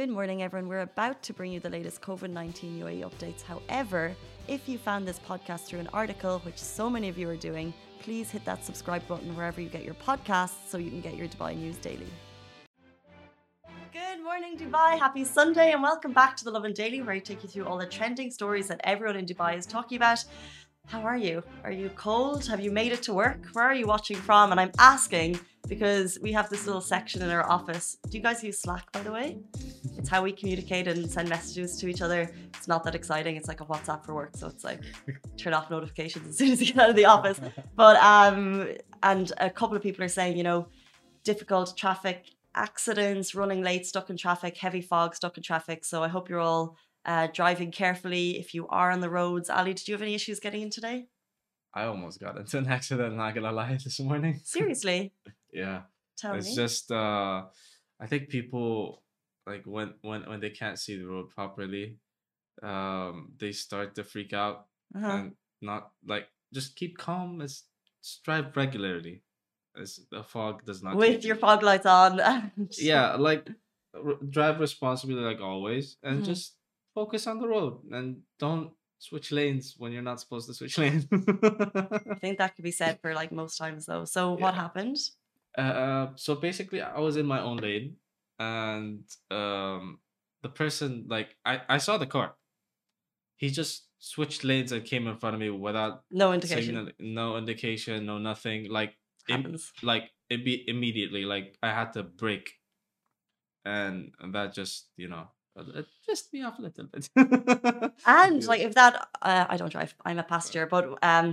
Good morning, everyone. We're about to bring you the latest COVID-19 UAE updates. However, if you found this podcast through an article, which so many of you are doing, please hit that subscribe button wherever you get your podcasts so you can get your Dubai news daily. Good morning, Dubai. Happy Sunday and welcome back to The Lovin Daily, where I take you through all the trending stories that everyone in Dubai is talking about. How are you? Are you cold? Have you made it to work? Where are you watching from? And I'm asking because we have this little section in our office. Do you guys use Slack, by the way? It's how we communicate and send messages to each other. It's not that exciting. It's like a WhatsApp for work. So it's like turn off notifications as soon as you get out of the office. But and a couple of people are saying, you know, difficult traffic, accidents, running late, stuck in traffic, heavy fog, stuck in traffic. So I hope you're all driving carefully if you are on the roads. Ali, did you have any issues getting in today? I almost got into an accident, not gonna lie, this morning. Seriously? Yeah. Tell me. It's just, I think people, like when they can't see the road properly, they start to freak out and not like, just keep calm, just drive regularly. The fog does not... With your fog lights on. Yeah, like drive responsibly like always and just focus on the road and don't switch lanes when you're not supposed to switch lanes. I think that could be said for like most times though. So what happened? So basically I was in my own lane and the person, like I saw the car. He just switched lanes and came in front of me without... No indication. No indication, no nothing. Like... Happens. Immediately, like I had to brake, and that just, you know, it pissed me off a little bit. And like if that, I don't drive, I'm a passenger, but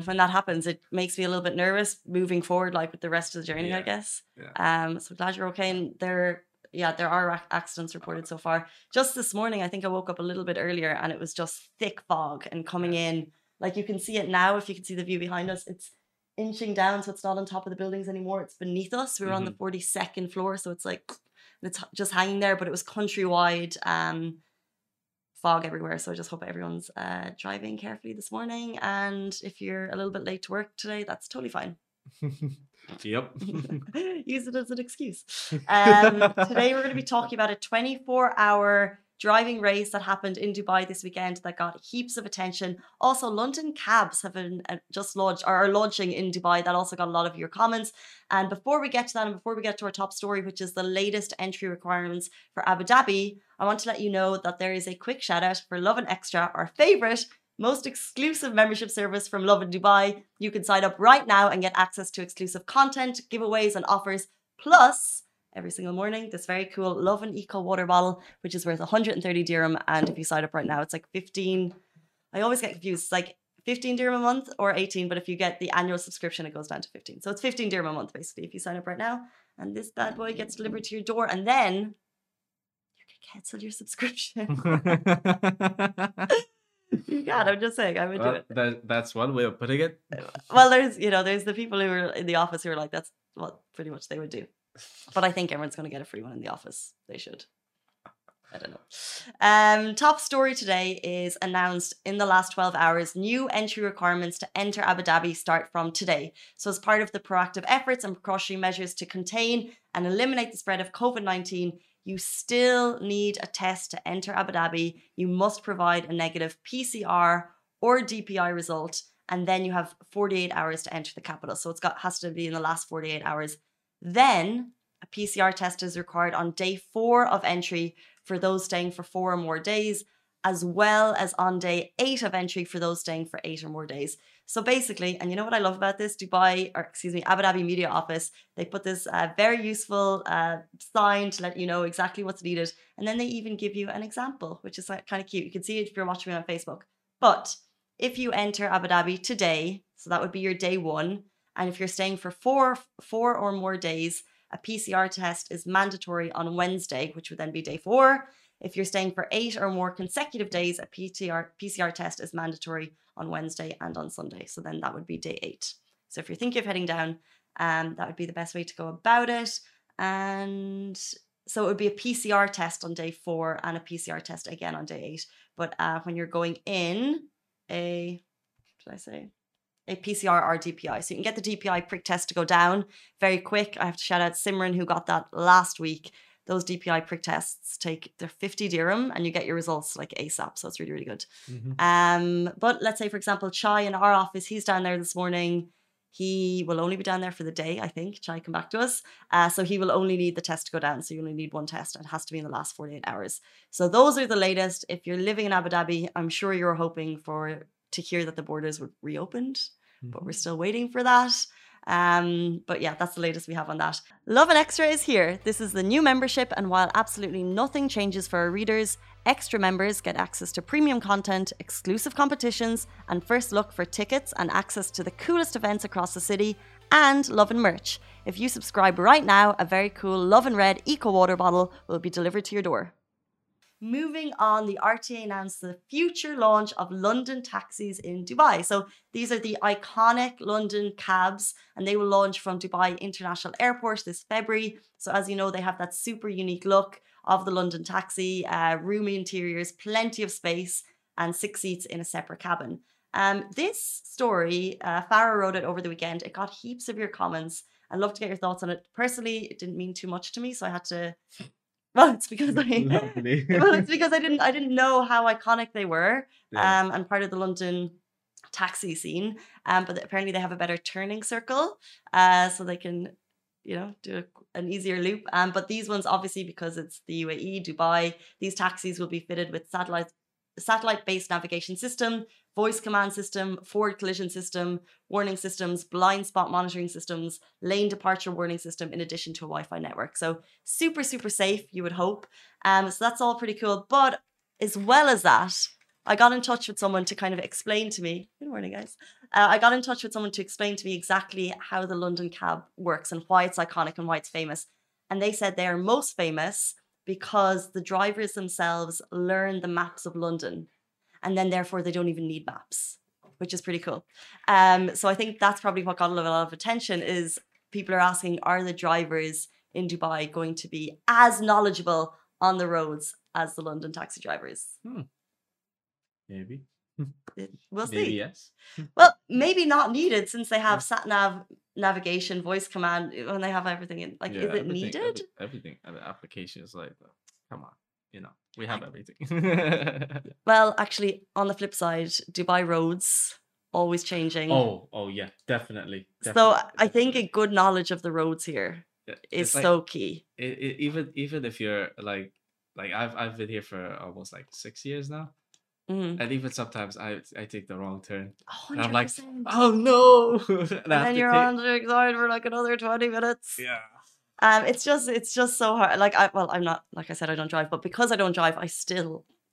when that happens, it makes me a little bit nervous moving forward, like with the rest of the journey, I guess. Yeah. So glad you're okay. And there are accidents reported so far. Just this morning, I think I woke up a little bit earlier, and it was just thick fog and coming in. Like you can see it now, if you can see the view behind us, it's inching down, so it's not on top of the buildings anymore, it's beneath us. We were on the 42nd floor, so it's like, it's just hanging there, but it was countrywide fog everywhere. So I just hope everyone's driving carefully this morning, and if you're a little bit late to work today, that's totally fine. Yep. Use it as an excuse. Today we're going to be talking about a 24-hour driving race that happened in Dubai this weekend that got heaps of attention. Also, London Cabs have been just launched or are launching in Dubai. That also got a lot of your comments. And before we get to that, and before we get to our top story, which is the latest entry requirements for Abu Dhabi, I want to let you know that there is a quick shout out for Love and Extra, our favorite, most exclusive membership service from Love in Dubai. You can sign up right now and get access to exclusive content, giveaways, and offers. Plus, every single morning, this very cool Love and Eco water bottle, which is worth 130 dirham. And if you sign up right now, it's like 15. I always get confused. It's like 15 dirham a month or 18. But if you get the annual subscription, it goes down to 15. So it's 15 dirham a month, basically, if you sign up right now. And this bad boy gets delivered to your door. And then you can cancel your subscription. You got it. I'm just saying, I would do it. That's one way of putting it. Well, there's the people who are in the office who are like, that's what pretty much they would do. But I think everyone's going to get a free one in the office. They should. I don't know. Top story today is announced in the last 12 hours. New entry requirements to enter Abu Dhabi start from today. So as part of the proactive efforts and precautionary measures to contain and eliminate the spread of COVID-19, you still need a test to enter Abu Dhabi. You must provide a negative PCR or DPI result. And then you have 48 hours to enter the capital. So has to be in the last 48 hours. Then a PCR test is required on day 4 of entry for those staying for 4 or more days, as well as on day 8 of entry for those staying for 8 or more days. So basically, and you know what I love about this, Abu Dhabi Media Office, they put this very useful sign to let you know exactly what's needed. And then they even give you an example, which is kind of cute. You can see it if you're watching me on Facebook. But if you enter Abu Dhabi today, so that would be your day 1, and if you're staying for four or more days, a PCR test is mandatory on Wednesday, which would then be day 4. If you're staying for 8 or more consecutive days, a PCR test is mandatory on Wednesday and on Sunday. So then that would be day 8. So if you're thinking of heading down, that would be the best way to go about it. And so it would be a PCR test on day 4 and a PCR test again on day 8. But when you're going in, a PCR or DPI. So you can get the DPI prick test to go down very quick. I have to shout out Simran who got that last week. those DPI prick tests take, they're 50 dirham and you get your results like ASAP. So it's really, really good. Mm-hmm. But let's say, for example, Chai in our office, he's down there this morning. He will only be down there for the day, I think. Chai, come back to us. So he will only need the test to go down. So you only need one test and it has to be in the last 48 hours. So those are the latest. If you're living in Abu Dhabi, I'm sure you're hoping for to hear that the borders were reopened, mm-hmm. but we're still waiting for that. But yeah, that's the latest we have on that. Love and Extra is here. This is the new membership, and while absolutely nothing changes for our readers, Extra members get access to premium content, exclusive competitions, and first look for tickets and access to the coolest events across the city, and Love and merch. If you subscribe right now, a very cool Love and Red Eco Water bottle will be delivered to your door. Moving on, the RTA announced the future launch of London Taxis in Dubai. So these are the iconic London Cabs, and they will launch from Dubai International Airport this February. So as you know, they have that super unique look of the London Taxi, roomy interiors, plenty of space, and 6 seats in a separate cabin. This story, Farah wrote it over the weekend. It got heaps of your comments. I'd love to get your thoughts on it. Personally, it didn't mean too much to me, so I had to... Well, it's because I didn't know how iconic they were, yeah. And part of the London taxi scene. But apparently they have a better turning circle, so they can, you know, do an easier loop. But these ones, obviously, because it's the UAE, Dubai, these taxis will be fitted with satellite-based navigation system, voice command system, forward collision system, warning systems, blind spot monitoring systems, lane departure warning system, in addition to a Wi-Fi network. So super, super safe, you would hope. So that's all pretty cool. But as well as that, I got in touch with someone to kind of explain to me, good morning, guys. I got in touch with someone to explain to me exactly how the London Cab works and why it's iconic and why it's famous. And they said they are most famous because the drivers themselves learn the maps of London, and then therefore they don't even need maps, which is pretty cool. So I think that's probably what got a lot of attention, is people are asking, are the drivers in Dubai going to be as knowledgeable on the roads as the London taxi drivers? Maybe. We'll see. Maybe yes. Well, maybe not needed, since they have sat-nav navigation, voice command, when they have everything in. Like, yeah, is it needed? Everything. I mean, applications, like, come on. You know, we have everything. Well, actually, on the flip side, Dubai roads always changing. Oh yeah, definitely. So I think a good knowledge of the roads here is like, so key. Even if you're like I've been here for almost like 6 years now. Mm-hmm. And even sometimes I take the wrong turn. 100%. And I'm like, oh no. And then you're on the side for like another 20 minutes. Yeah. It's just so hard. Like, I'm not, like I said, I don't drive, but because I don't drive, I still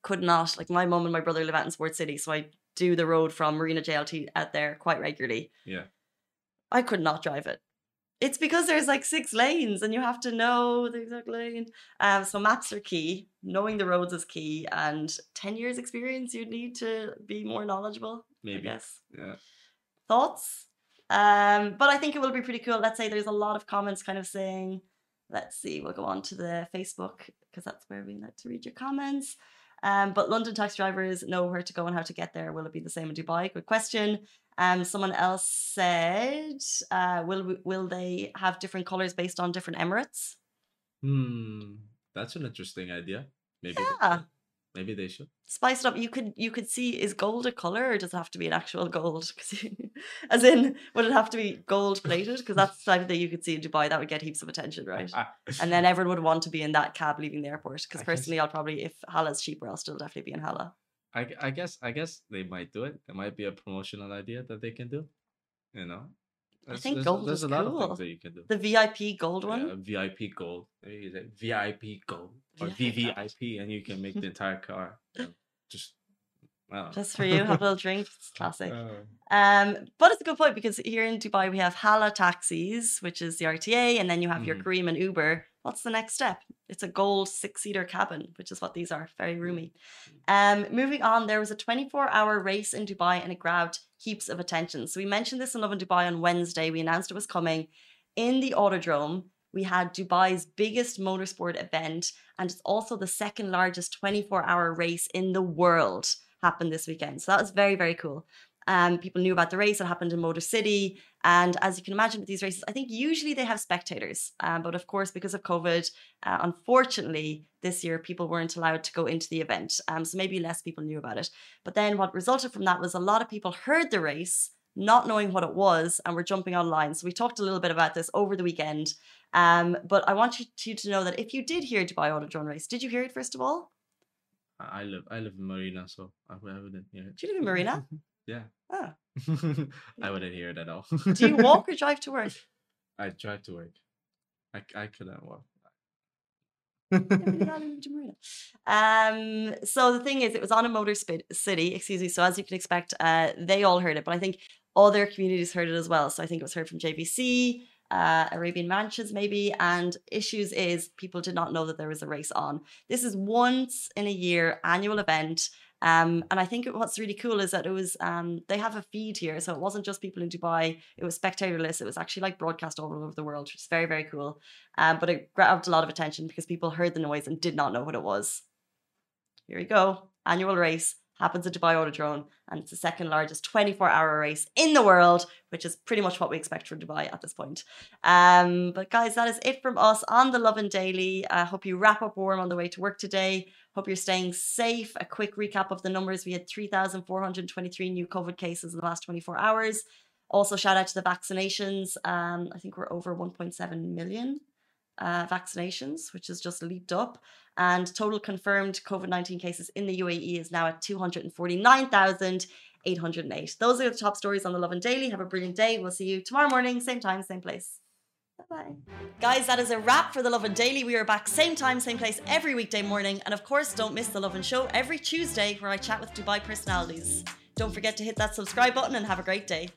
could not, like, my mum and my brother live out in Sport City. So I do the road from Marina JLT out there quite regularly. Yeah. I could not drive it. It's because there's like 6 lanes and you have to know the exact lane. So maps are key. Knowing the roads is key, and 10 years experience, you need to be more knowledgeable. Maybe. I guess. Yeah. Thoughts? But I think it will be pretty cool. Let's say there's a lot of comments kind of saying, let's see, we'll go on to the Facebook, because that's where we like to read your comments. But London taxi drivers know where to go and how to get there. Will it be the same in Dubai? Good question. Someone else said, will they have different colors based on different Emirates? That's an interesting idea. Maybe. Yeah. Maybe they should spice it up. You could see, is gold a color, or does it have to be an actual gold? As in, would it have to be gold plated? Because that's the type of thing you could see in Dubai that would get heaps of attention, right? And then everyone would want to be in that cab leaving the airport. Because personally, I'll probably, if Hala's cheaper, I'll still definitely be in Hala. I guess they might do it. It might be a promotional idea that they can do. You know, I think gold is cool. There's a lot of things that you can do. The VIP gold one. Yeah, VIP gold. Maybe like VIP gold. Or VVIP, and you can make the entire car just for you, have a little drink. It's classic. But it's a good point, because here in Dubai we have Hala Taxis, which is the RTA, and then you have your Kareem and Uber. What's the next step? It's a gold 6-seater cabin, which is what these are. Very roomy. Moving on, there was a 24-hour race in Dubai, and it grabbed heaps of attention. So we mentioned this in Love in Dubai on Wednesday. We announced it was coming in the Autodrome. We had Dubai's biggest motorsport event, and it's also the second largest 24-hour race in the world, happened this weekend. So that was very, very cool. People knew about the race that happened in Motor City. And as you can imagine with these races, I think usually they have spectators. But of course, because of COVID, unfortunately, this year, people weren't allowed to go into the event. So maybe less people knew about it. But then what resulted from that was a lot of people heard the race, not knowing what it was, and were jumping online. So we talked a little bit about this over the weekend. But I want you to know that if you did hear Dubai Autodrome race, did you hear it first of all? I live in Marina, so I wouldn't hear it. Do you live in Marina? Yeah. Oh. I wouldn't hear it at all. Do you walk or drive to work? I drive to work. I couldn't walk. So the thing is, it was on a Motor City, excuse me. So as you can expect, they all heard it, but I think other communities heard it as well. So I think it was heard from JBC, Arabian Mansions maybe, and issues is people did not know that there was a race on. This is once in a year annual event. And I think what's really cool is that it was they have a feed here, so it wasn't just people in Dubai. It was spectatorless. It was actually like broadcast all over the world, which is very, very cool. But it grabbed a lot of attention because people heard the noise and did not know what it was. Here we go. Annual race happens at Dubai Autodrome, and it's the second largest 24-hour race in the world, which is pretty much what we expect from Dubai at this point. But guys, that is it from us on The Lovin Daily. I hope you wrap up warm on the way to work today. Hope you're staying safe. A quick recap of the numbers. We had 3,423 new COVID cases in the last 24 hours. Also, shout out to the vaccinations. I think we're over 1.7 million vaccinations, which has just leaped up. And total confirmed COVID-19 cases in the UAE is now at 249,808. Those are the top stories on The Lovin Daily. Have a brilliant day. We'll see you tomorrow morning, same time, same place. Bye-bye. Guys, that is a wrap for The Lovin Daily. We are back same time, same place every weekday morning. And of course, don't miss The Lovin Show every Tuesday where I chat with Dubai personalities. Don't forget to hit that subscribe button and have a great day.